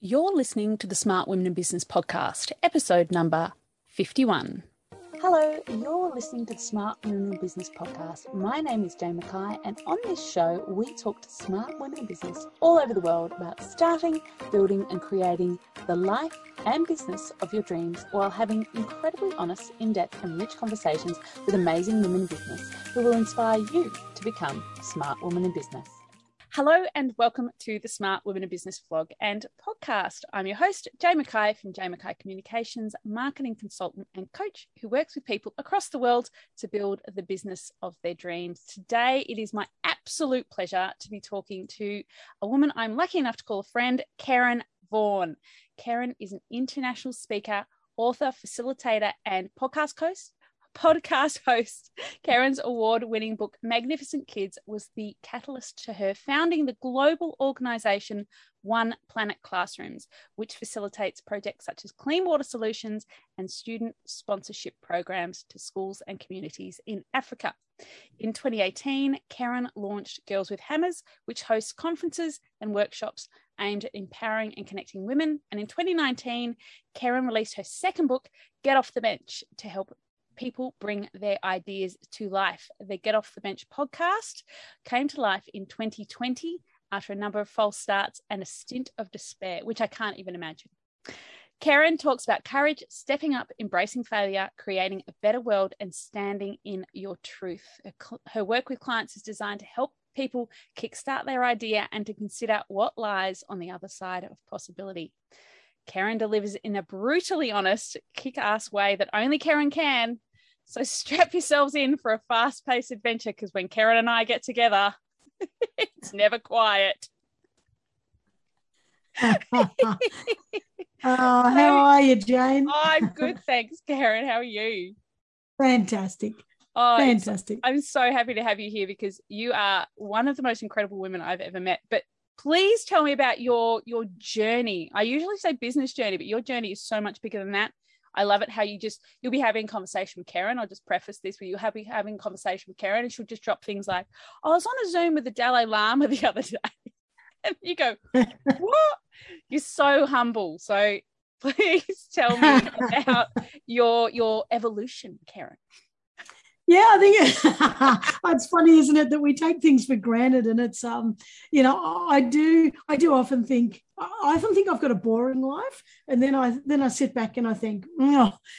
You're listening to the Smart Women in Business podcast, episode number 51. Hello, you're listening to the Smart Women in Business podcast. My name is Jane Mackay, and on this show, we talk to smart women in business all over the world about starting, building, and creating the life and business of your dreams while having incredibly honest, in-depth, and rich conversations with amazing women in business who will inspire you to become a smart woman in business. Hello and welcome to the Smart Women in Business vlog and podcast. I'm your host, Jay McKay from Jay McKay Communications, marketing consultant and coach who works with people across the world to build the business of their dreams. Today, it is my absolute pleasure to be talking to a woman I'm lucky enough to call a friend, Kerryn Vaughan. Kerryn is an international speaker, author, facilitator, and podcast host. Kerryn's award-winning book Magnificent Kids was the catalyst to her founding the global organisation One Planet Classrooms, which facilitates projects such as clean water solutions and student sponsorship programs to schools and communities in Africa. In 2018, Kerryn launched Girls with Hammers, which hosts conferences and workshops aimed at empowering and connecting women. And in 2019, Kerryn released her second book, Get Off the Bench, to help people bring their ideas to life. The Get Off the Bench podcast came to life in 2020 after a number of false starts and a stint of despair, which I can't even imagine. Kerryn talks about courage, stepping up, embracing failure, creating a better world, and standing in your truth. Her work with clients is designed to help people kickstart their idea and to consider what lies on the other side of possibility. Kerryn delivers in a brutally honest, kick-ass way that only Kerryn can. So strap yourselves in for a fast-paced adventure, because when Kerryn and I get together, it's never quiet. How are you, Jane? I'm good, thanks, Kerryn. How are you? Fantastic. Fantastic. I'm so happy to have you here because you are one of the most incredible women I've ever met. But please tell me about your journey. I usually say business journey, but your journey is so much bigger than that. I love it how you'll be having a conversation with Kerryn. I'll just preface this with you'll be having a conversation with Kerryn and she'll just drop things like, I was on a Zoom with the Dalai Lama the other day. And you go, what? You're so humble. So please tell me about your evolution, Kerryn. Yeah, I think it's funny, isn't it, that we take things for granted, and it's you know, I do often think I've got a boring life, and then I sit back and I think,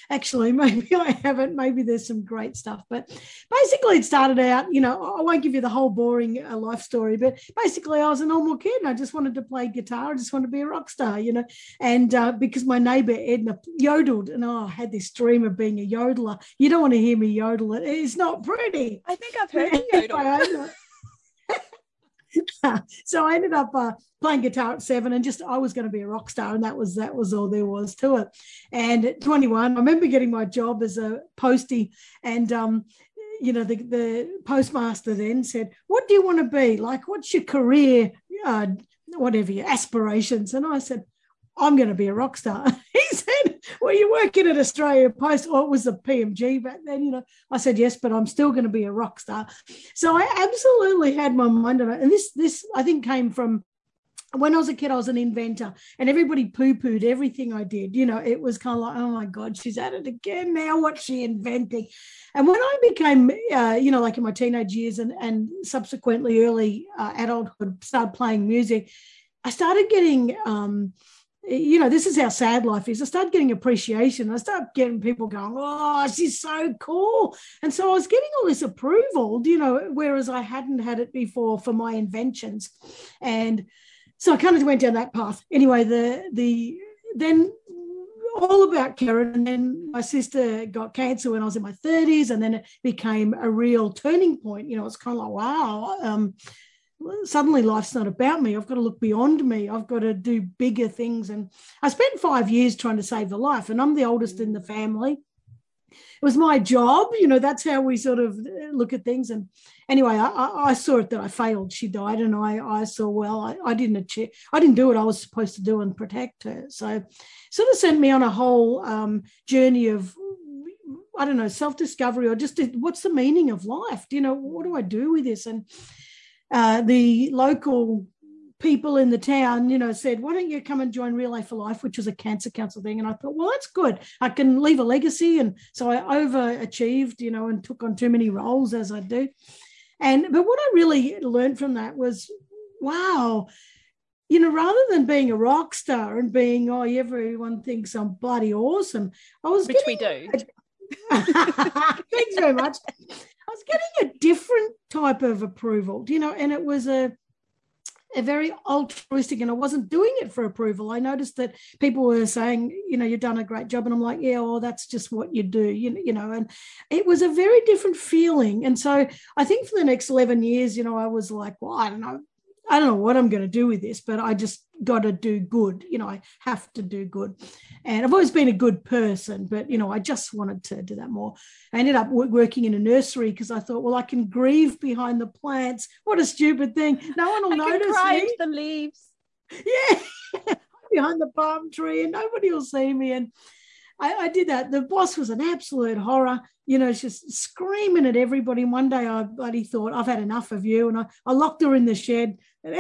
actually maybe I haven't. Maybe there's some great stuff. But basically, it started out, you know, I won't give you the whole boring life story, but basically I was a normal kid and I just wanted to play guitar. I just wanted to be a rock star, you know, and because my neighbour Edna yodeled, and I had this dream of being a yodeler. You don't want to hear me yodel it. It's not pretty. I think I've heard you yodel. So I ended up playing guitar at 7, and I was going to be a rock star, and that was all there was to it. And at 21, I remember getting my job as a postie, and you know, the postmaster then said, "What do you want to be? Like, what's your career? Whatever your aspirations?" And I said, "I'm going to be a rock star." He said, "Well, you're working at Australia Post," or it was the PMG back then, you know. I said, "Yes, but I'm still going to be a rock star." So I absolutely had my mind on it. And this I think came from when I was a kid. I was an inventor, and everybody poo-pooed everything I did. You know, it was kind of like, oh my God, she's at it again now. What's she inventing? And when I became, you know, like in my teenage years and subsequently early adulthood, started playing music, I started getting... you know, this is how sad life is. I started getting appreciation. I started getting people going, oh, she's so cool. And so I was getting all this approval, you know, whereas I hadn't had it before for my inventions. And so I kind of went down that path. Anyway, then all about Kerryn, and then my sister got cancer when I was in my 30s, and then it became a real turning point. You know, it's kind of like, wow, suddenly life's not about me. I've got to look beyond me. I've got to do bigger things. And I spent 5 years trying to save a life, and I'm the oldest in the family. It was my job. You know, that's how we sort of look at things. And anyway, I saw it that I failed. She died, and I saw, well, I didn't achieve. I didn't do what I was supposed to do and protect her. So sort of sent me on a whole journey of, I don't know, self-discovery, or just what's the meaning of life? Do you know, what do I do with this? And the local people in the town, you know, said, why don't you come and join Relay for Life, which was a cancer council thing. And I thought, well, that's good. I can leave a legacy. And so I overachieved, you know, and took on too many roles as I do. But what I really learned from that was, wow, you know, rather than being a rock star and being, oh, everyone thinks I'm bloody awesome, I was we do. Thanks very much. I was getting a different type of approval, you know, and it was a very altruistic, and I wasn't doing it for approval. I noticed that people were saying, you know, you've done a great job. And I'm like, yeah, well, that's just what you do, you know, and it was a very different feeling. And so I think for the next 11 years, you know, I was like, well, I don't know what I'm going to do with this, but I just got to do good. You know, I have to do good. And I've always been a good person, but, you know, I just wanted to do that more. I ended up working in a nursery because I thought, well, I can grieve behind the plants. What a stupid thing. No one will notice me. I can cry the leaves. Yeah, behind the palm tree and nobody will see me. And I did that. The boss was an absolute horror. You know, she's screaming at everybody. And one day I bloody thought, I've had enough of you. And I locked her in the shed. And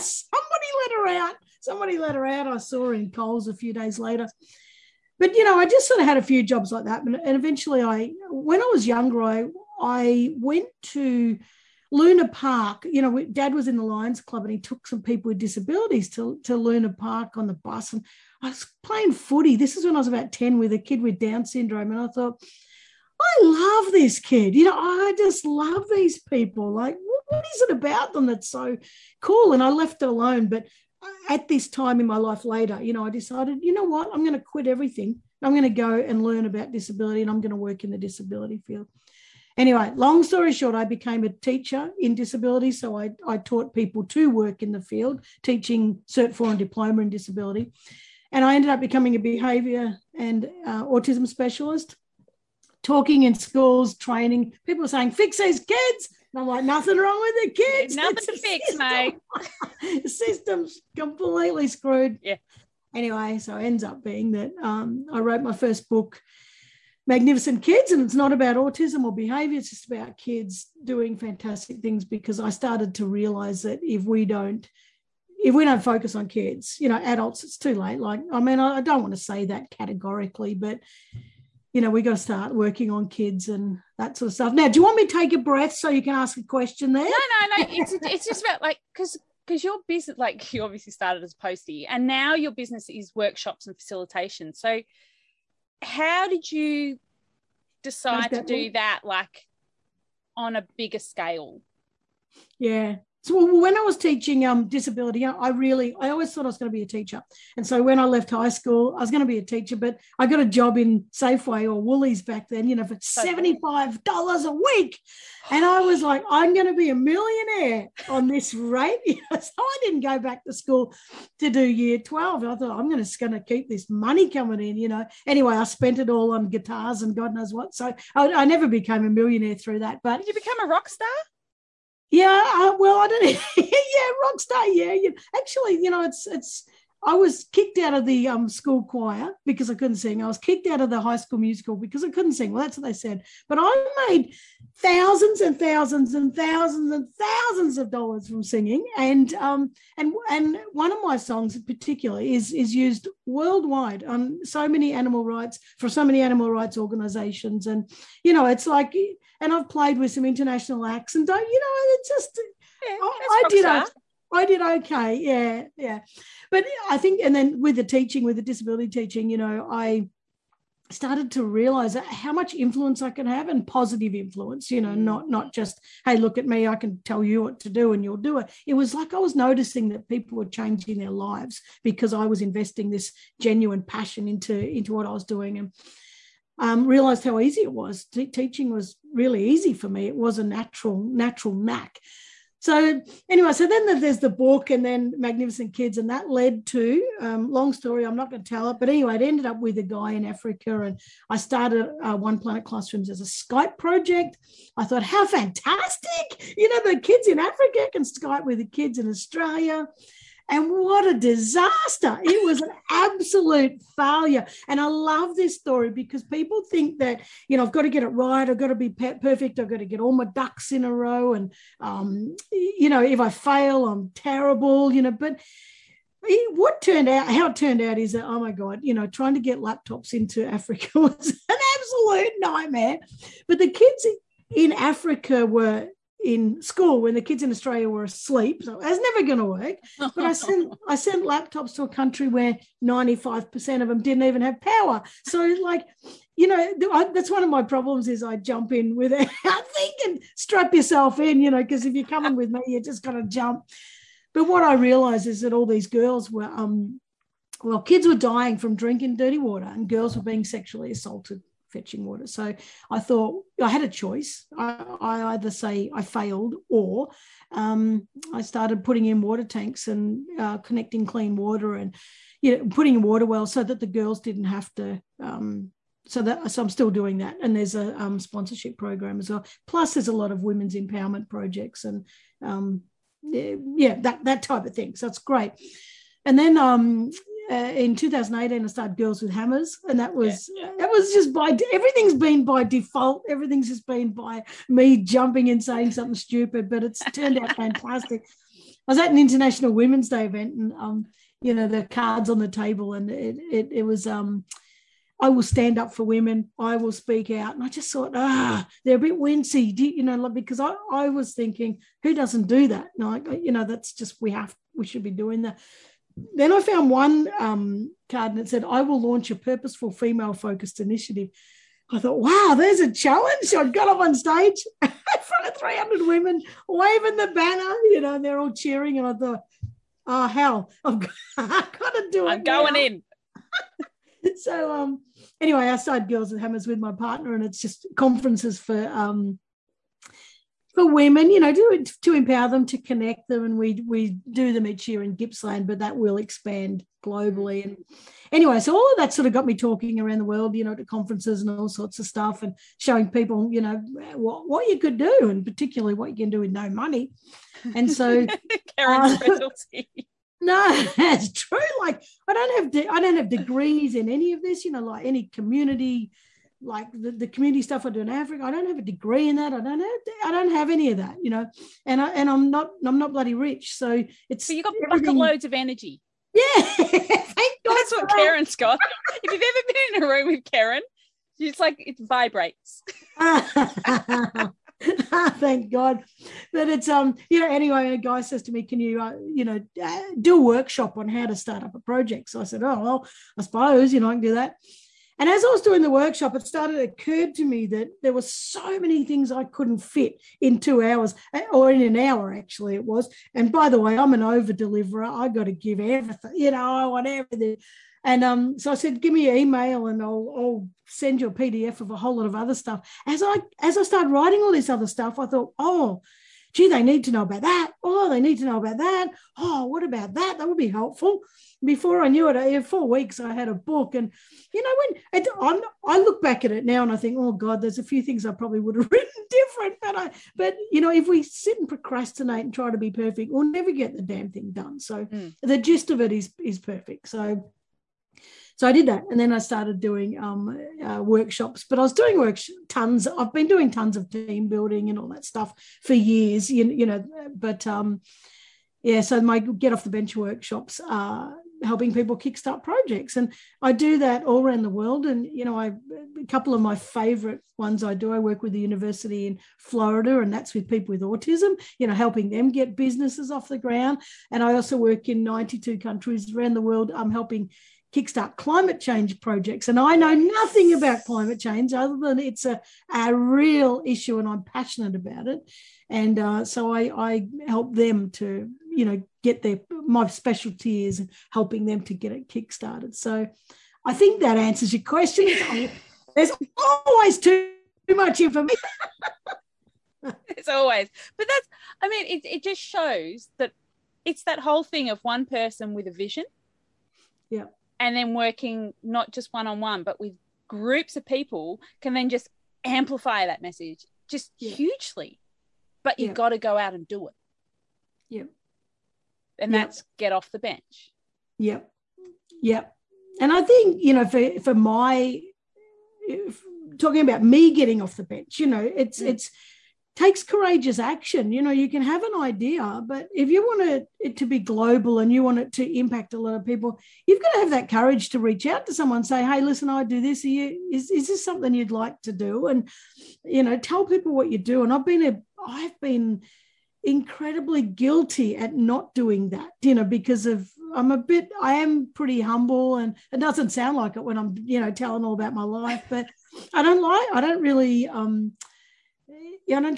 somebody let her out. Somebody let her out. I saw her in Coles a few days later. But, you know, I just sort of had a few jobs like that. And eventually when I was younger, I went to Luna Park. You know, Dad was in the Lions Club and he took some people with disabilities to Luna Park on the bus. And I was playing footy. This is when I was about 10 with a kid with Down syndrome. And I thought, I love this kid. You know, I just love these people. Like, what is it about them that's so cool? And I left it alone. But at this time in my life later, you know, I decided, you know what, I'm going to quit everything. I'm going to go and learn about disability and I'm going to work in the disability field. Anyway, long story short, I became a teacher in disability. So I taught people to work in the field, teaching Cert 4 and Diploma in Disability. And I ended up becoming a behaviour and autism specialist, talking in schools, training. People are saying, fix these kids. And I'm like, nothing wrong with the kids. Nothing to fix, mate. The system's completely screwed. Yeah. Anyway, so it ends up being that I wrote my first book, Magnificent Kids, and it's not about autism or behaviour. It's just about kids doing fantastic things, because I started to realise that if we don't focus on kids, you know, adults, it's too late. Like, I mean, I don't want to say that categorically, but, you know, we got to start working on kids and that sort of stuff. Now, do you want me to take a breath so you can ask a question there? No. It's just about, like, because your business, like, you obviously started as Postie and now your business is workshops and facilitation. So how did you decide to do that, like, on a bigger scale? Yeah. So when I was teaching disability, I always thought I was going to be a teacher. And so when I left high school, I was going to be a teacher, but I got a job in Safeway or Woolies back then, you know, for $75 a week. And I was like, I'm going to be a millionaire on this rate. You know, so I didn't go back to school to do year 12. I thought, I'm just going to keep this money coming in, you know. Anyway, I spent it all on guitars and God knows what. So I never became a millionaire through that. But did you become a rock star? Yeah, well, I don't know. Yeah, rock star, yeah. Actually, you know, I was kicked out of the school choir because I couldn't sing. I was kicked out of the High School Musical because I couldn't sing. Well, that's what they said. But I made thousands and thousands and thousands and thousands of dollars from singing. And one of my songs in particular is used worldwide on so many animal rights organizations. And, you know, it's like... And I've played with some international acts, and it's just, yeah, I did okay, yeah. But I think, and then with the teaching, with the disability teaching, you know, I started to realise how much influence I can have, and positive influence, you know, not just, hey, look at me, I can tell you what to do and you'll do it. It was like I was noticing that people were changing their lives because I was investing this genuine passion into what I was doing, and realised how easy it was. Teaching was really easy for me. It was a natural knack. So anyway, so then there's the book and then Magnificent Kids, and that led to, long story, I'm not going to tell it, but anyway, it ended up with a guy in Africa, and I started One Planet Classrooms as a Skype project. I thought, how fantastic! You know, the kids in Africa can Skype with the kids in Australia. And what a disaster. It was an absolute failure. And I love this story because people think that, you know, I've got to get it right. I've got to be perfect. I've got to get all my ducks in a row. And, you know, if I fail, I'm terrible, you know. But what turned out, how it turned out is that, oh, my God, you know, trying to get laptops into Africa was an absolute nightmare. But the kids in Africa were in school when the kids in Australia were asleep, so that's never going to work. But I sent laptops to a country where 95% of them didn't even have power. So, like, you know, that's one of my problems is I jump in without thinking. Strap yourself in, you know, because if you're coming with me, you're just going to jump. But what I realised is that all these girls were, well, kids were dying from drinking dirty water and girls were being sexually assaulted fetching water. So I thought I had a choice. I either say I failed or I started putting in water tanks and connecting clean water and, you know, putting in water wells so that the girls didn't have to, so I'm still doing that. And there's a sponsorship program as well. Plus there's a lot of women's empowerment projects and, that type of thing. So it's great. And then in 2018, I started Girls with Hammers, and that was just by everything's been by default. Everything's just been by me jumping and saying something stupid, but it's turned out fantastic. I was at an International Women's Day event, and you know, the cards on the table, and it was I will stand up for women. I will speak out. And I just thought, they're a bit wincy, you know, because I was thinking, who doesn't do that? And you know, that's just we should be doing that. Then I found one card and it said, I will launch a purposeful female-focused initiative. I thought, wow, there's a challenge. So I got up on stage in front of 300 women waving the banner, you know, and they're all cheering. And I thought, oh, hell, I've got to do it. I'm going in. So anyway, I started Girls with Hammers with my partner, and it's just conferences for women, you know, to empower them, to connect them, and we do them each year in Gippsland, but that will expand globally. And anyway, so all of that sort of got me talking around the world, you know, to conferences and all sorts of stuff, and showing people, you know, what you could do, and particularly what you can do with no money. And so Kerryn's specialty. No, that's true. Like I don't have degrees in any of this, you know, like any community, like the community stuff I do in Africa. I don't have a degree in that. I don't have any of that, you know. And I'm not bloody rich, so it's. So you got bucket loads of energy. Yeah, thank God. That's what Kerryn's got. If you've ever been in a room with Kerryn, it's like it vibrates. Thank God. But it's you know, anyway, a guy says to me, can you you know, do a workshop on how to start up a project? So I said, oh well, I suppose, you know, I can do that. And as I was doing the workshop, it occurred to me that there were so many things I couldn't fit in 2 hours, or in an hour, actually, it was. And by the way, I'm an over-deliverer. I got to give everything. You know, I want everything. And so I said, give me your email and I'll send you a PDF of a whole lot of other stuff. As I started writing all this other stuff, I thought, oh, gee, they need to know about that. Oh, they need to know about that. Oh, what about that? That would be helpful. Before I knew it, in 4 weeks, I had a book. And, you know, I look back at it now and I think, oh, God, there's a few things I probably would have written different. But you know, if we sit and procrastinate and try to be perfect, we'll never get the damn thing done. So the gist of it is perfect. So I did that, and then I started doing workshops. But I was doing tons. I've been doing tons of team building and all that stuff for years, you know. But, yeah, so my Get Off the Bench workshops are helping people kickstart projects. And I do that all around the world. And, you know, a couple of my favourite ones I work with the university in Florida, and that's with people with autism, you know, helping them get businesses off the ground. And I also work in 92 countries around the world. I'm helping kickstart climate change projects, and I know nothing about climate change other than it's a real issue, and I'm passionate about it. And so I help them to, you know, my specialty is helping them to get it kickstarted. So I think that answers your question. There's always too much information. It's always, but that's. I mean, it just shows that it's that whole thing of one person with a vision. Yeah. And then working not just one-on-one, but with groups of people can then just amplify that message hugely. But you've got to go out and do it. Yeah. and that's Get Off the Bench. Yep. Yep. And I think, you know, for my, talking about me getting off the bench, you know, it's takes courageous action. You know, you can have an idea, but if you want it to be global and you want it to impact a lot of people, you've got to have that courage to reach out to someone, say, hey, listen, I do this. Is this something you'd like to do? And, you know, tell people what you do. And I've been incredibly guilty at not doing that, you know, because of I am pretty humble, and it doesn't sound like it when I'm, you know, telling all about my life, but I don't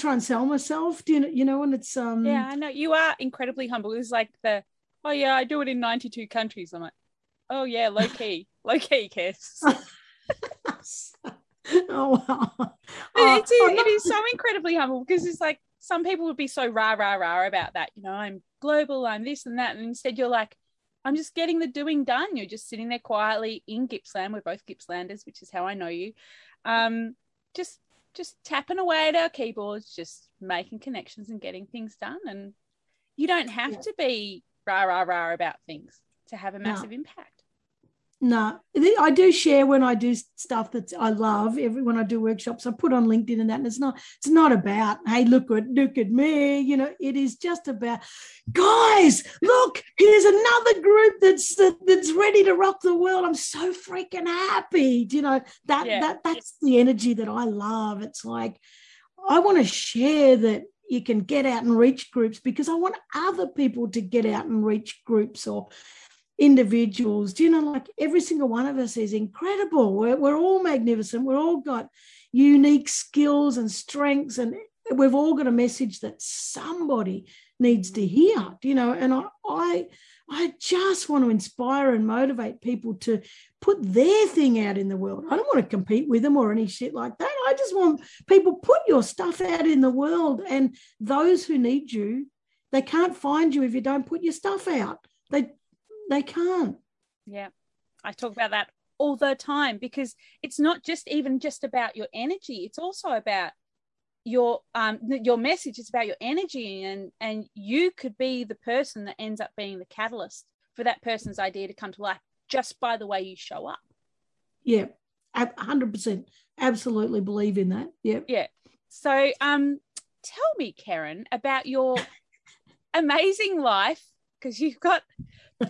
try and sell myself, you know, and it's yeah, I know you are incredibly humble. It was like I do it in 92 countries. I'm like, oh yeah, low key, Kes. Oh wow. It is so incredibly humble, because it's like some people would be so rah rah rah about that. You know, I'm global, I'm this and that, and instead you're like, I'm just getting the doing done. You're just sitting there quietly in Gippsland. We're both Gippslanders, which is how I know you. Just tapping away at our keyboards, just making connections and getting things done. And you don't have to be rah, rah, rah about things to have a massive impact. No, I do share when I do stuff that I love. When I do workshops, I put on LinkedIn and that, and it's not about, hey, look at me. You know, it is just about, guys, look, here's another group that's ready to rock the world. I'm so freaking happy. Do you know that? Yeah. That's the energy that I love. It's like, I want to share that you can get out and reach groups, because I want other people to get out and reach groups or individuals. Do you know, like, every single one of us is incredible. We're all magnificent. We're all got unique skills and strengths, and we've all got a message that somebody needs to hear, you know. And I just want to inspire and motivate people to put their thing out in the world. I don't want to compete with them or any shit like that. I just want people, put your stuff out in the world, and those who need you, they can't find you if you don't put your stuff out. They can't. Yeah, I talk about that all the time, because it's not just about your energy. It's also about your message. It's about your energy, and you could be the person that ends up being the catalyst for that person's idea to come to life just by the way you show up. Yeah, 100%. Absolutely believe in that. Yeah. Yeah. So, tell me, Kerryn, about your amazing life, because you've got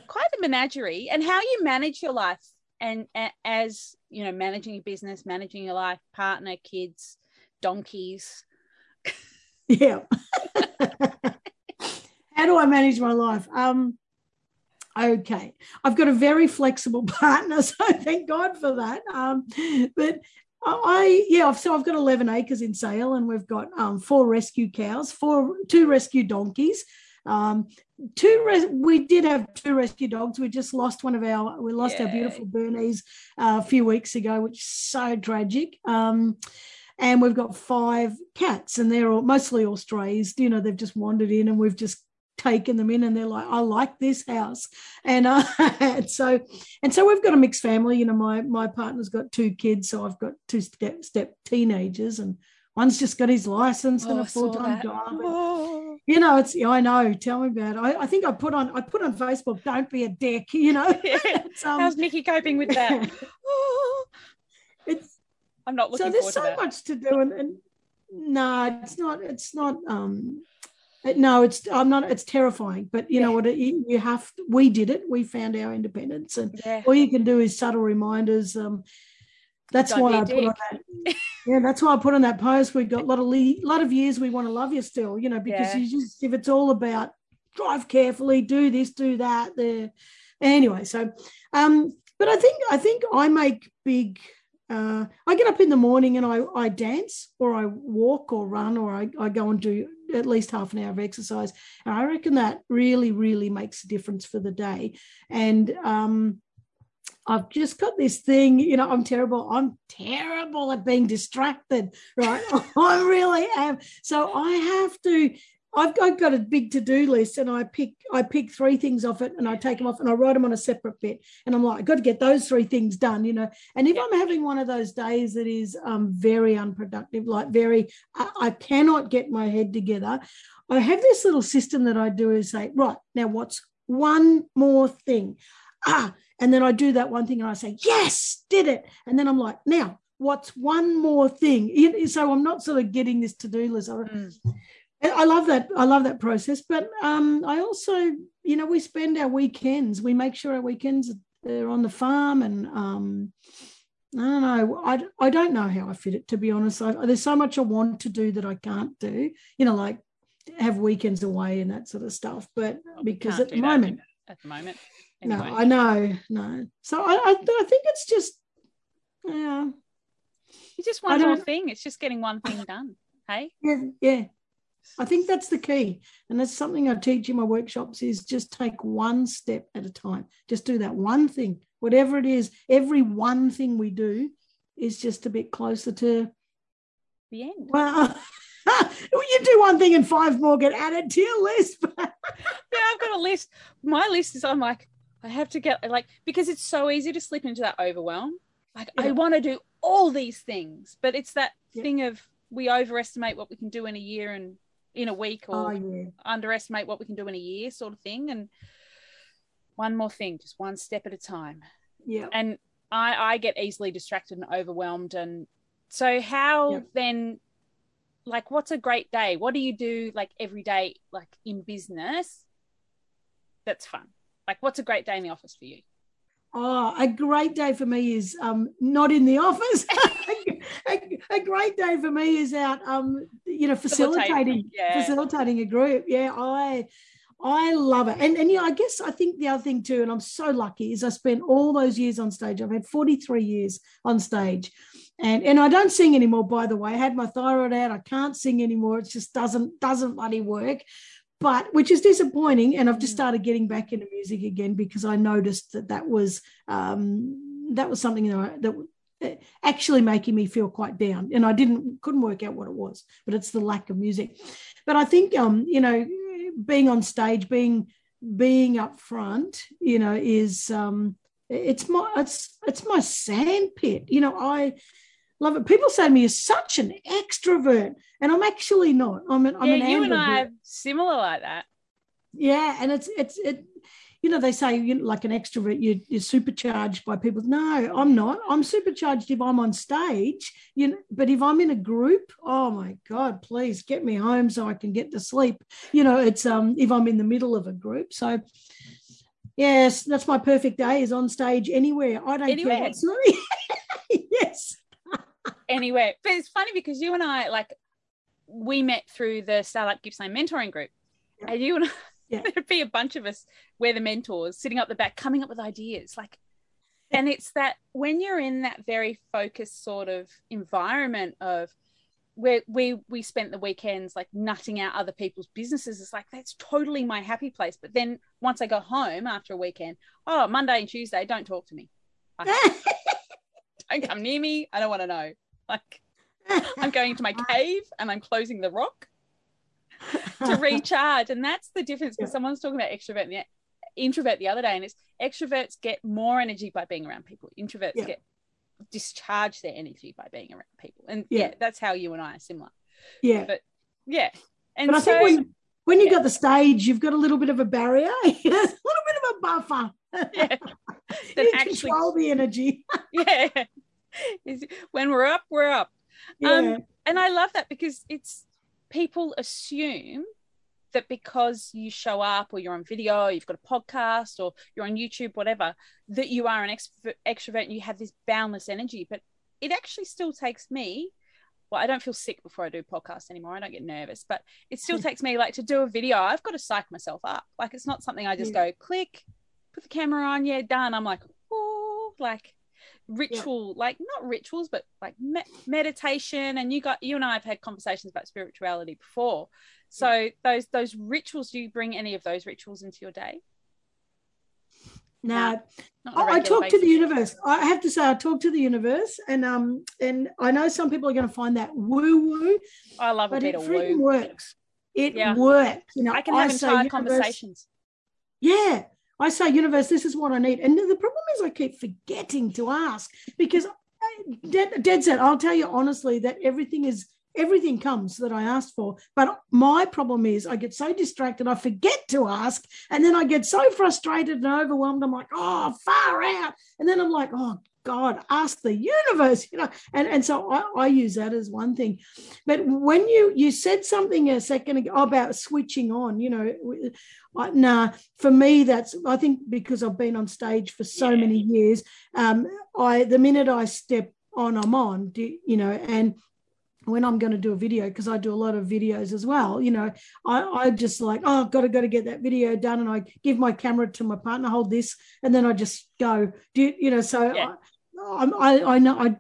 quite a menagerie, and how you manage your life, and as you know, managing your business, managing your life, partner, kids, donkeys. Yeah. How do I manage my life? Okay, I've got a very flexible partner, so thank God for that. But I've got 11 acres in Sale, and we've got 4 rescue cows, 2 rescue donkeys. We did have 2 rescue dogs. We just lost our beautiful Bernese a few weeks ago, which is so tragic. And we've got 5 cats, and they're mostly all strays. You know, they've just wandered in, and we've just taken them in, and they're like, I like this house. And so we've got a mixed family. You know, my partner's got 2 kids, so I've got 2 step teenagers, and one's just got his license and a full-time job. Oh. You know, I know. Tell me about it. I think I put on Facebook, don't be a dick, you know. Yeah. How's Nikki coping with that? I'm not looking forward to that. So there's so much to do. And no, it's not, no, it's, I'm not, it's terrifying. But you know what, you have, we did it. We found our independence. And all you can do is subtle reminders. That's why I put on that post. We've got a lot of years we want to love you still, you know, because you just, if it's all about drive carefully, do this, do that, there. Anyway, so, but I think I make big. I get up in the morning and I dance, or I walk or run, or I go and do at least half an hour of exercise, and I reckon that really, really makes a difference for the day. And I've just got this thing, you know, I'm terrible at being distracted, right? I really am. So I've got a big to-do list, and I pick 3 things off it, and I take them off and I write them on a separate bit. And I'm like, I've got to get those 3 things done, you know. And if I'm having one of those days that is very unproductive, like I cannot get my head together, I have this little system that I do, is say, right, now what's one more thing. And then I do that one thing and I say, yes, did it. And then I'm like, now, what's one more thing? So I'm not sort of getting this to-do list. I love that. I love that process. But I also, you know, we spend our weekends. We make sure our weekends are on the farm. And I don't know. I don't know how I fit it, to be honest. There's so much I want to do that I can't do, you know, like have weekends away and that sort of stuff. But because at the moment. Anyway. No, I know. No. So I think it's just, yeah. It's just one more thing. It's just getting one thing done. Hey? Yeah. I think that's the key. And that's something I teach in my workshops is just take one step at a time. Just do that one thing, whatever it is. Every one thing we do is just a bit closer to the end. Well, you do one thing and five more get added to your list. Yeah, I've got a list. My list is, I'm like, I have to get, like, because it's so easy to slip into that overwhelm. Like, yeah. I want to do all these things, but it's that thing of we overestimate what we can do in a year and in a week, or underestimate what we can do in a year sort of thing. And one more thing, just one step at a time. Yeah. And I get easily distracted and overwhelmed. And so how then, like, what's a great day? What do you do, like, every day, like, in business that's fun? Like, what's a great day in the office for you? Oh, a great day for me is not in the office. A great day for me is out, you know, facilitating a group. Yeah, I love it. And yeah, I guess I think the other thing too, and I'm so lucky, is I spent all those years on stage. I've had 43 years on stage. And I don't sing anymore, by the way. I had my thyroid out. I can't sing anymore. It just doesn't bloody work. But which is disappointing, and I've just started getting back into music again because I noticed that was something that actually making me feel quite down, and I couldn't work out what it was, but it's the lack of music. But I think you know, being on stage, being up front, you know, is it's my sandpit. You know, I love it. People say to me, you're such an extrovert. And I'm actually not. I'm an ambivert. You and I are similar like that. Yeah. And it's you know, they say, you know, like an extrovert, you're supercharged by people. No, I'm not. I'm supercharged if I'm on stage, you know, but if I'm in a group, oh my God, please get me home so I can get to sleep. You know, it's if I'm in the middle of a group. So yes, that's my perfect day, is on stage anywhere. I don't care what's happening. Yes. Anyway, but it's funny because you and I, like, we met through the Startup Gippsland mentoring group, and you and I, there'd be a bunch of us, we're the mentors, sitting up the back, coming up with ideas, like, and it's that when you're in that very focused sort of environment of where we spent the weekends, like, nutting out other people's businesses, it's like, that's totally my happy place. But then once I go home after a weekend, oh, Monday and Tuesday, don't talk to me. Don't come near me. I don't want to know. Like, I'm going into my cave and I'm closing the rock to recharge. And that's the difference, because someone's talking about extrovert and introvert the other day, and it's extroverts get more energy by being around people. Introverts get discharge their energy by being around people. And that's how you and I are similar. Yeah. But yeah. And but I think when you've got the stage, you've got a little bit of a barrier, a little bit of a buffer. Yeah. That actually control the energy. Yeah. When we're up, we're up. Yeah. And I love that, because it's, people assume that because you show up, or you're on video, you've got a podcast, or you're on YouTube, whatever, that you are an extrovert and you have this boundless energy. But it actually still takes me, well, I don't feel sick before I do podcasts anymore. I don't get nervous, but it still takes me, like, to do a video, I've got to psych myself up. Like, it's not something I just go click, put the camera on, done. I'm like, oh, like, ritual, like, not rituals, but like meditation. And you and I have had conversations about spirituality before. So those rituals, do you bring any of those rituals into your day? No. I talk to the universe. I have to say, I talk to the universe, and I know some people are going to find that woo-woo. I love it. But it freaking works. It works. You know, I can have entire conversations. Yeah. I say, universe, this is what I need. And the problem is I keep forgetting to ask, because dead set, I'll tell you honestly that everything is Everything comes that I asked for. But my problem is I get so distracted, I forget to ask. And then I get so frustrated and overwhelmed. I'm like, oh, far out. And then I'm like, oh, God, ask the universe, you know. And so I use that as one thing. But when you said something a second ago about switching on, you know, for me, that's, I think, because I've been on stage for so many years, the minute I step on, I'm on, you know, and when I'm going to do a video, because I do a lot of videos as well, you know, I just like, oh, I've got to get that video done. And I give my camera to my partner, hold this, and then I just go, I know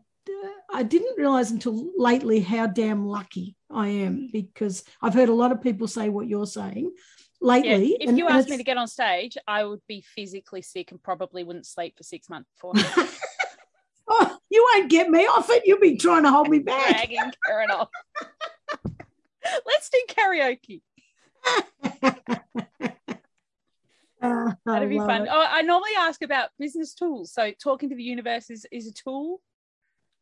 I didn't realize until lately how damn lucky I am, because I've heard a lot of people say what you're saying lately. Yeah. If you asked me to get on stage, I would be physically sick and probably wouldn't sleep for 6 months beforehand. Oh, you won't get me off it. You'll be trying to hold me back. Dragging Kerryn off. Let's do karaoke. That'd be fun. Oh, I normally ask about business tools. So talking to the universe is a tool.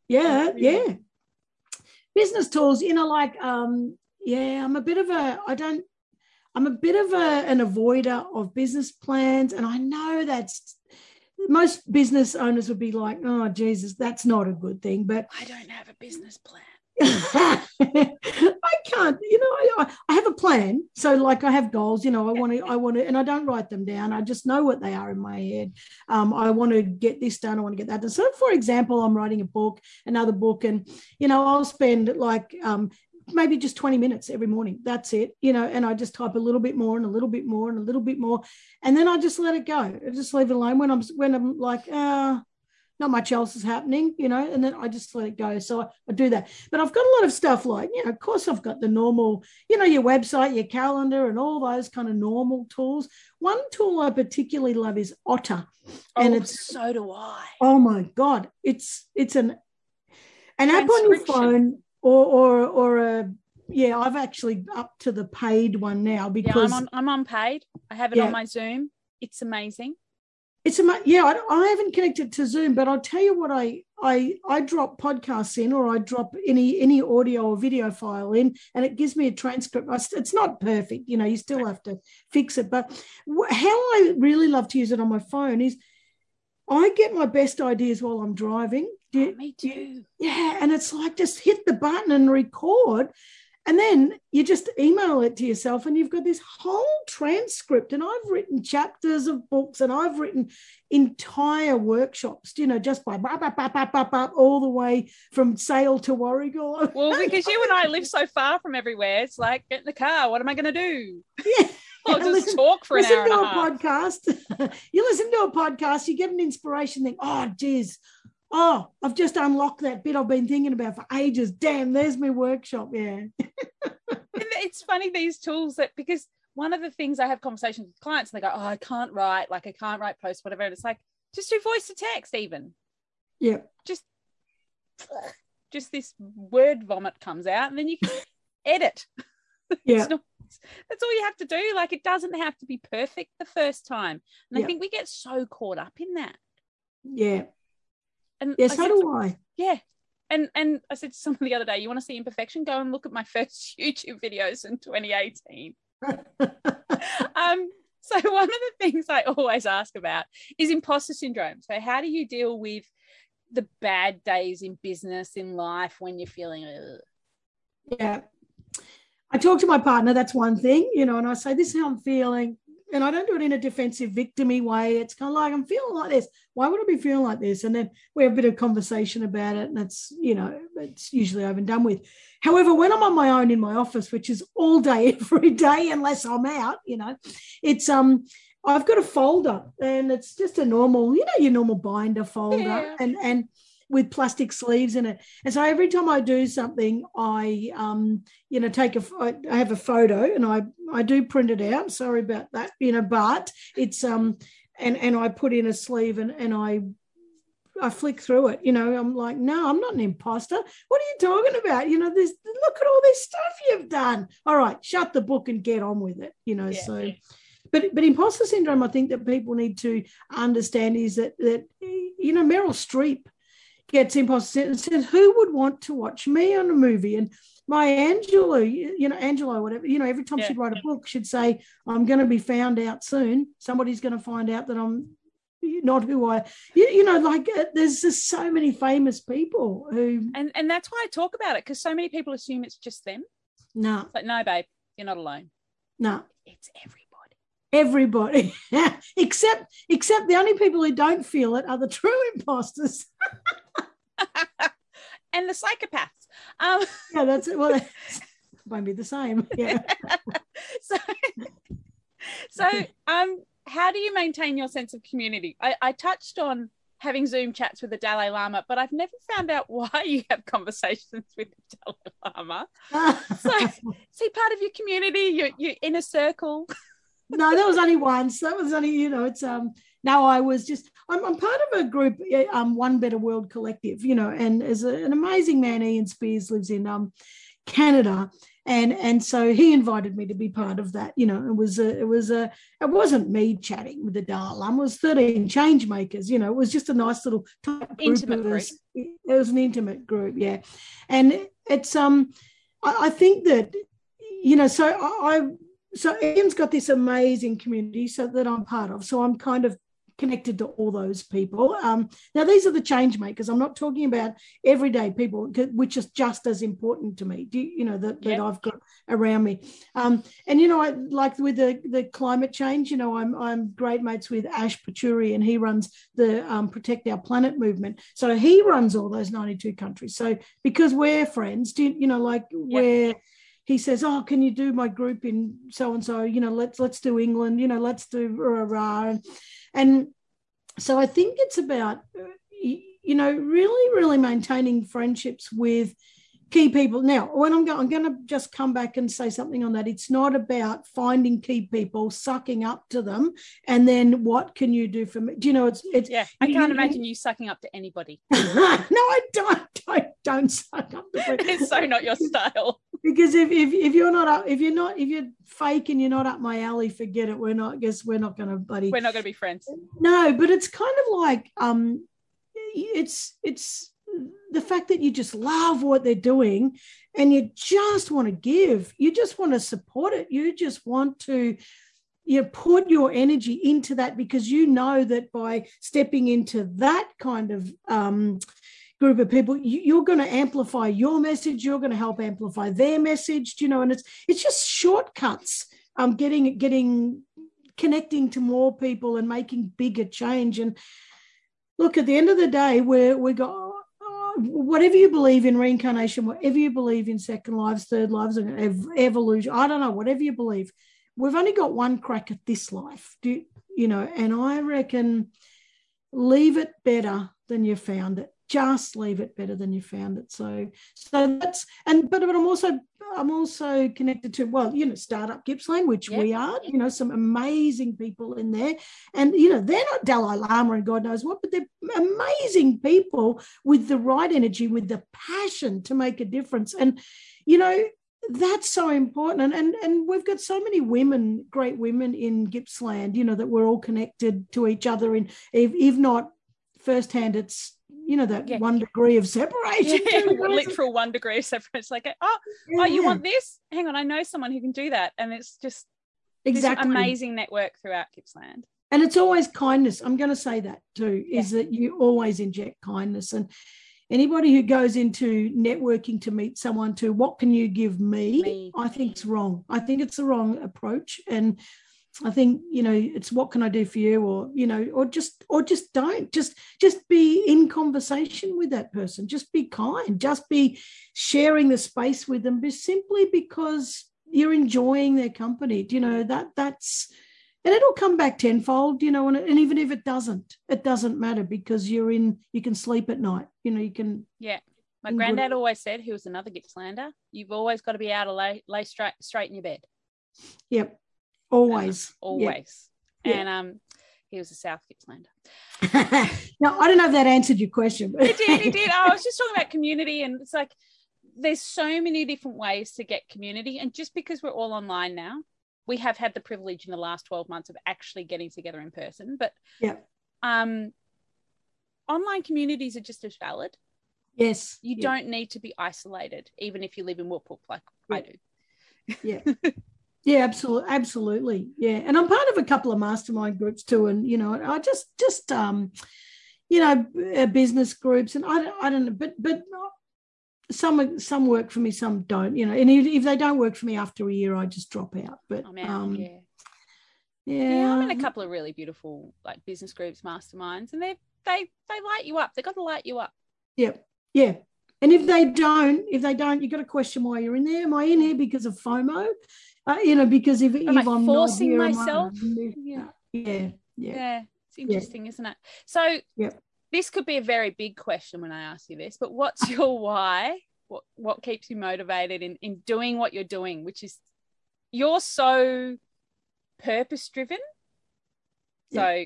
Yeah, yeah. Business tools, you know, like, I'm a bit of an avoider of business plans. And I know that's, most business owners would be like, oh, Jesus, that's not a good thing. But I don't have a business plan. I can't, you know, I have a plan. So like I have goals, you know, I want to, and I don't write them down. I just know what they are in my head. I want to get this done. I want to get that done. So for example, I'm writing a book, another book, and, you know, I'll spend like, maybe just 20 minutes every morning. That's it, you know, and I just type a little bit more and a little bit more and a little bit more. And then I just let it go. I just leave it alone when I'm like, not much else is happening, you know, and then I just let it go. So I do that. But I've got a lot of stuff like, you know, of course I've got the normal, you know, your website, your calendar and all those kind of normal tools. One tool I particularly love is Otter. And it's, so do I. Oh my God. It's an app on your phone. I've actually up to the paid one now because I'm on paid. I have it on my Zoom. It's amazing. I haven't connected to Zoom, but I'll tell you what, I drop podcasts in, or I drop any audio or video file in, and it gives me a transcript. It's not perfect, you know. You still have to fix it. But how I really love to use it on my phone is I get my best ideas while I'm driving. Me too. Yeah, and it's like just hit the button and record, and then you just email it to yourself, and you've got this whole transcript. And I've written chapters of books, and I've written entire workshops, you know, just by all the way from Sale to Warragul. Well, because you and I live so far from everywhere, it's like, get in the car, what am I going to do? Yeah. I'll just talk for an hour and a half. You listen to a podcast, you get an inspiration, think, oh, geez. Oh, I've just unlocked that bit I've been thinking about for ages. Damn, there's my workshop. Yeah. It's funny, these tools, that because one of the things I have conversations with clients and they go, oh, I can't write posts, whatever. And it's like, just do voice to text even. Yeah. Just this word vomit comes out and then you can edit. Yeah. That's all you have to do. Like, it doesn't have to be perfect the first time. And I think we get so caught up in that. Yeah. And yes, so do I. Yeah. And I said to someone the other day, you want to see imperfection? Go and look at my first YouTube videos in 2018. So one of the things I always ask about is imposter syndrome. So how do you deal with the bad days in business, in life, when you're feeling ugh? Yeah. I talk to my partner, that's one thing, you know, and I say, this is how I'm feeling. And I don't do it in a defensive, victim-y way. It's kind of like, I'm feeling like this. Why would I be feeling like this? And then we have a bit of conversation about it, and it's, you know, it's usually over and done with. However, when I'm on my own in my office, which is all day, every day, unless I'm out, you know, it's I've got a folder, and it's just a normal, you know, your normal binder folder, and with plastic sleeves in it. And so every time I do something, I, you know, I have a photo, and I do print it out. Sorry about that, you know, but it's, and I put in a sleeve, and I flick through it, you know. I'm like, no, I'm not an imposter. What are you talking about? You know, look at all this stuff you've done. All right, shut the book and get on with it, you know. Yeah. So, but imposter syndrome, I think that people need to understand is that, you know, Meryl Streep gets imposter syndrome and says, who would want to watch me on a movie? And my Angela, Angelo, whatever, every time she'd write a book, she'd say, I'm going to be found out soon. Somebody's going to find out that I'm not who I, there's just so many famous people who. And that's why I talk about it, because so many people assume it's just them. No. It's like, no, babe, you're not alone. No. It's everybody. except the only people who don't feel it are the true imposters. And the psychopaths. Yeah, that's it. Well, it won't be the same. Yeah. So how do you maintain your sense of community? I touched on having Zoom chats with the Dalai Lama, but I've never found out why you have conversations with the Dalai Lama. So part of your community, your inner circle. No, that was only once. That was only, it's no, I was just, I'm part of a group, One Better World Collective, and as an amazing man, Ian Spears, lives in Canada, and so he invited me to be part of that. It wasn't me chatting with the Dalai Lama. It was 13 change makers. It was just a nice little type intimate group. It was an intimate group, yeah, and it's I think that So Ian's got this amazing community that I'm part of. So I'm kind of connected to all those people. Now, these are the change makers. I'm not talking about everyday people, which is just as important to me, that I've got around me. I like with the climate change, I'm great mates with Ash Pichuri, and he runs the Protect Our Planet movement. So he runs all those 92 countries. So because we're friends, we're... He says, "Oh, can you do my group in so and so? Let's do England. Let's do rah." And so I think it's about really, really maintaining friendships with key people. Now, when I'm going to just come back and say something on that. It's not about finding key people, sucking up to them, and then what can you do for me? It's I can't imagine you sucking up to anybody. No, I don't suck up to people. It's so not your style. Because if you're not up, if you're fake and you're not up my alley, forget it. We're not going to, buddy. We're not going to be friends. No, but it's kind of like it's the fact that you just love what they're doing, and you just want to give, you just want to support it, you just want to put your energy into that, because you know that by stepping into that kind of group of people, you're going to amplify your message, you're going to help amplify their message, and it's just shortcuts, connecting to more people and making bigger change. And look, at the end of the day, we got, whatever you believe in reincarnation, whatever you believe in second lives, third lives, and evolution, I don't know, whatever you believe, we've only got one crack at this life, and I reckon leave it better than you found it. Just leave it better than you found it. So that's, and but I'm also connected to, Startup Gippsland, which we are, some amazing people in there. And, they're not Dalai Lama and God knows what, but they're amazing people with the right energy, with the passion to make a difference. And, that's so important. And we've got so many women, great women in Gippsland, that we're all connected to each other. And if not firsthand, it's, one degree of separation. Literal 1 degree of separation. It's like, you want this? Hang on, I know someone who can do that. And it's just exactly amazing network throughout Gippsland. And it's always kindness. I'm going to say that too, is that you always inject kindness. And anybody who goes into networking to meet someone to, what can you give me? I think it's wrong. I think it's the wrong approach. And I think, it's what can I do for you, or, or just don't. Just be in conversation with that person. Just be kind. Just be sharing the space with them, just simply because you're enjoying their company. That's, and it'll come back tenfold, and even if it doesn't matter, because you can sleep at night. You can. Yeah. My granddad always said, he was another Gippslander, you've always got to be able to lay straight in your bed. Yep. Always. Yeah. And he was a South Gippslander. Now, I don't know if that answered your question. But it did. I was just talking about community, and it's like there's so many different ways to get community. And just because we're all online now, we have had the privilege in the last 12 months of actually getting together in person. But online communities are just as valid. Yes. You don't need to be isolated, even if you live in Woolpook like I do. Yeah. Yeah, absolutely. Yeah. And I'm part of a couple of mastermind groups too. And, you know, I just business groups, and I don't know, but some work for me, some don't, you know, and if they don't work for me after a year, I just drop out. But I'm out, yeah, I'm in a couple of really beautiful like business groups, masterminds, and they light you up. They've got to light you up. Yeah. And if they don't, you've got to question why you're in there. Am I in here because of FOMO? Because if I'm forcing myself. Yeah. It's interesting, isn't it? So this could be a very big question when I ask you this, but what's your why? What keeps you motivated in doing what you're doing, which is you're so purpose-driven? So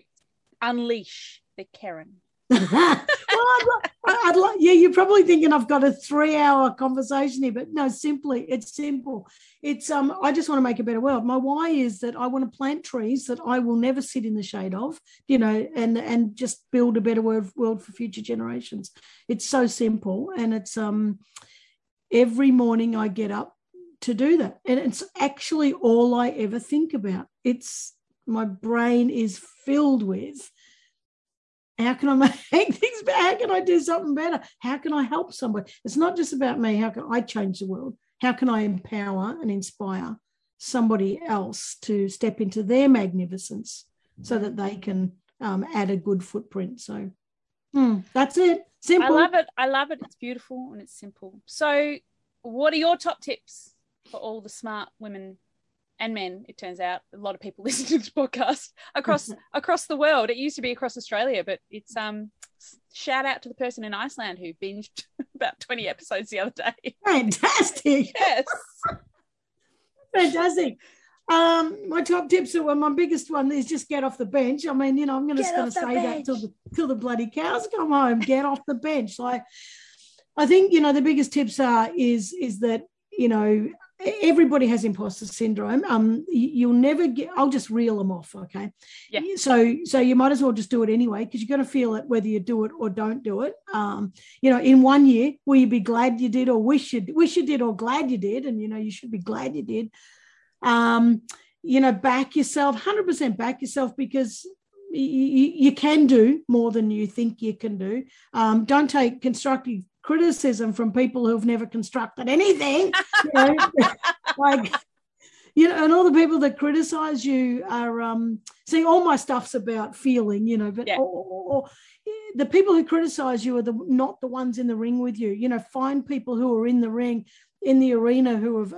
unleash the Kerryn. You're probably thinking I've got a 3-hour conversation here, but no, it's simple. It's I just want to make a better world. My why is that I want to plant trees that I will never sit in the shade of, and just build a better world for future generations. It's so simple, and it's every morning I get up to do that, and it's actually all I ever think about. It's my brain is filled with, how can I make things better? How can I do something better? How can I help somebody? It's not just about me. How can I change the world? How can I empower and inspire somebody else to step into their magnificence so that they can add a good footprint? So that's it. Simple. I love it. It's beautiful and it's simple. So what are your top tips for all the smart women and men? It turns out a lot of people listen to this podcast across the world. It used to be across Australia, but it's shout out to the person in Iceland who binged about 20 episodes the other day. Fantastic. Yes. Fantastic. My top tips are, my biggest one is just get off the bench. I mean, I'm going to say that till the bloody cows come home. Get off the bench. Like, I think, the biggest tips is that, everybody has imposter syndrome. You'll never get, I'll just reel them off, okay? Yeah. So you might as well just do it anyway, because you're going to feel it whether you do it or don't do it. In 1 year, will you be glad you did or wish you did or glad you did? And, you should be glad you did. Back yourself, 100% back yourself, because you can do more than you think you can do. Don't take constructive criticism from people who've never constructed anything. And all the people that criticize you are saying all my stuff's about feeling, but the people who criticize you are not the ones in the ring with you. Find people who are in the ring, in the arena, who have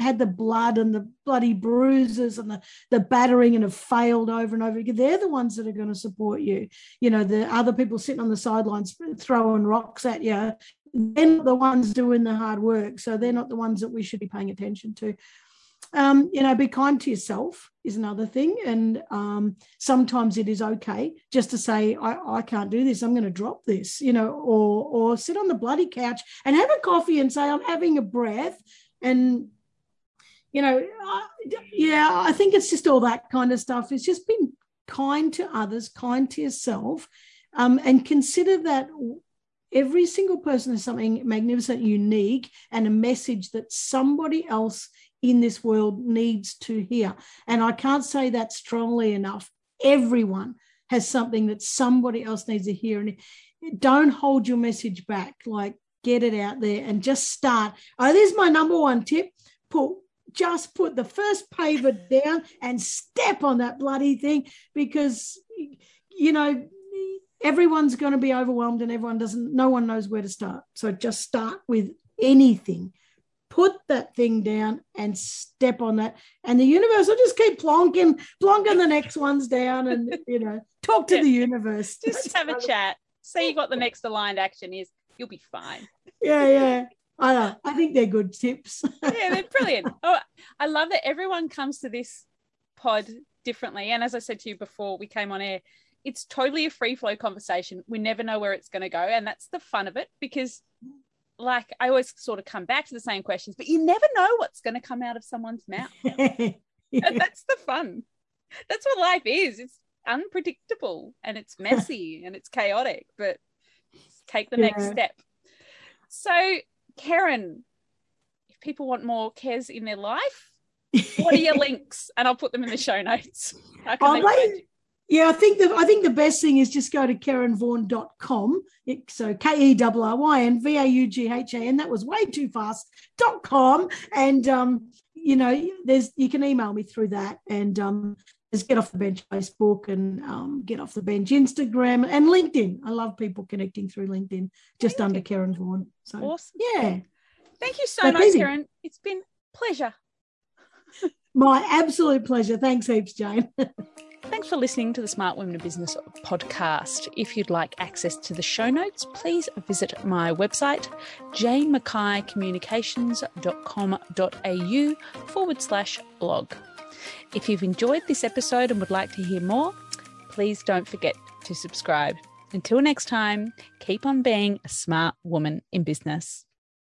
had the blood and the bloody bruises and the battering and have failed over and over again. They're the ones that are going to support you. The other people sitting on the sidelines throwing rocks at you, they're not the ones doing the hard work. So they're not the ones that we should be paying attention to. Be kind to yourself is another thing. And sometimes it is okay just to say, I can't do this. I'm going to drop this, or sit on the bloody couch and have a coffee and say, I'm having a breath. And, I think it's just all that kind of stuff. It's just being kind to others, kind to yourself, and consider that every single person is something magnificent, unique, and a message that somebody else in this world needs to hear. And I can't say that strongly enough. Everyone has something that somebody else needs to hear. And don't hold your message back. Like, get it out there and just start. Oh, this is my number one tip. Just put the first paver down and step on that bloody thing, because, everyone's going to be overwhelmed and no one knows where to start. So just start with anything. Put that thing down and step on that. And the universe will just keep plonking the next ones down and, talk to the universe. Just have a chat. See what the next aligned action is. You'll be fine. Yeah. I know. I think they're good tips. Yeah, they're brilliant. Oh, I love that everyone comes to this pod differently. And as I said to you before we came on air, it's totally a free flow conversation. We never know where it's going to go. And that's the fun of it, because like I always sort of come back to the same questions, but you never know what's going to come out of someone's mouth. And that's the fun. That's what life is. It's unpredictable and it's messy and it's chaotic, but take the next step. So, Kerryn, if people want more cares in their life, what are your links? And I'll put them in the show notes. Yeah, I think the best thing is just go to kerrynvaughan.com. So KERRYNVAUGHAN. That was way too fast.com. And, you can email me through that. And there's Get Off the Bench Facebook and Get Off the Bench Instagram and LinkedIn. I love people connecting through LinkedIn, just under Kerryn Vaughan. So, awesome. Yeah. Thank you so much, Kerryn. It's been a pleasure. My absolute pleasure. Thanks heaps, Jane. Thanks for listening to the Smart Women of Business podcast. If you'd like access to the show notes, please visit my website, janemckaycommunications.com.au/blog. If you've enjoyed this episode and would like to hear more, please don't forget to subscribe. Until next time, keep on being a smart woman in business.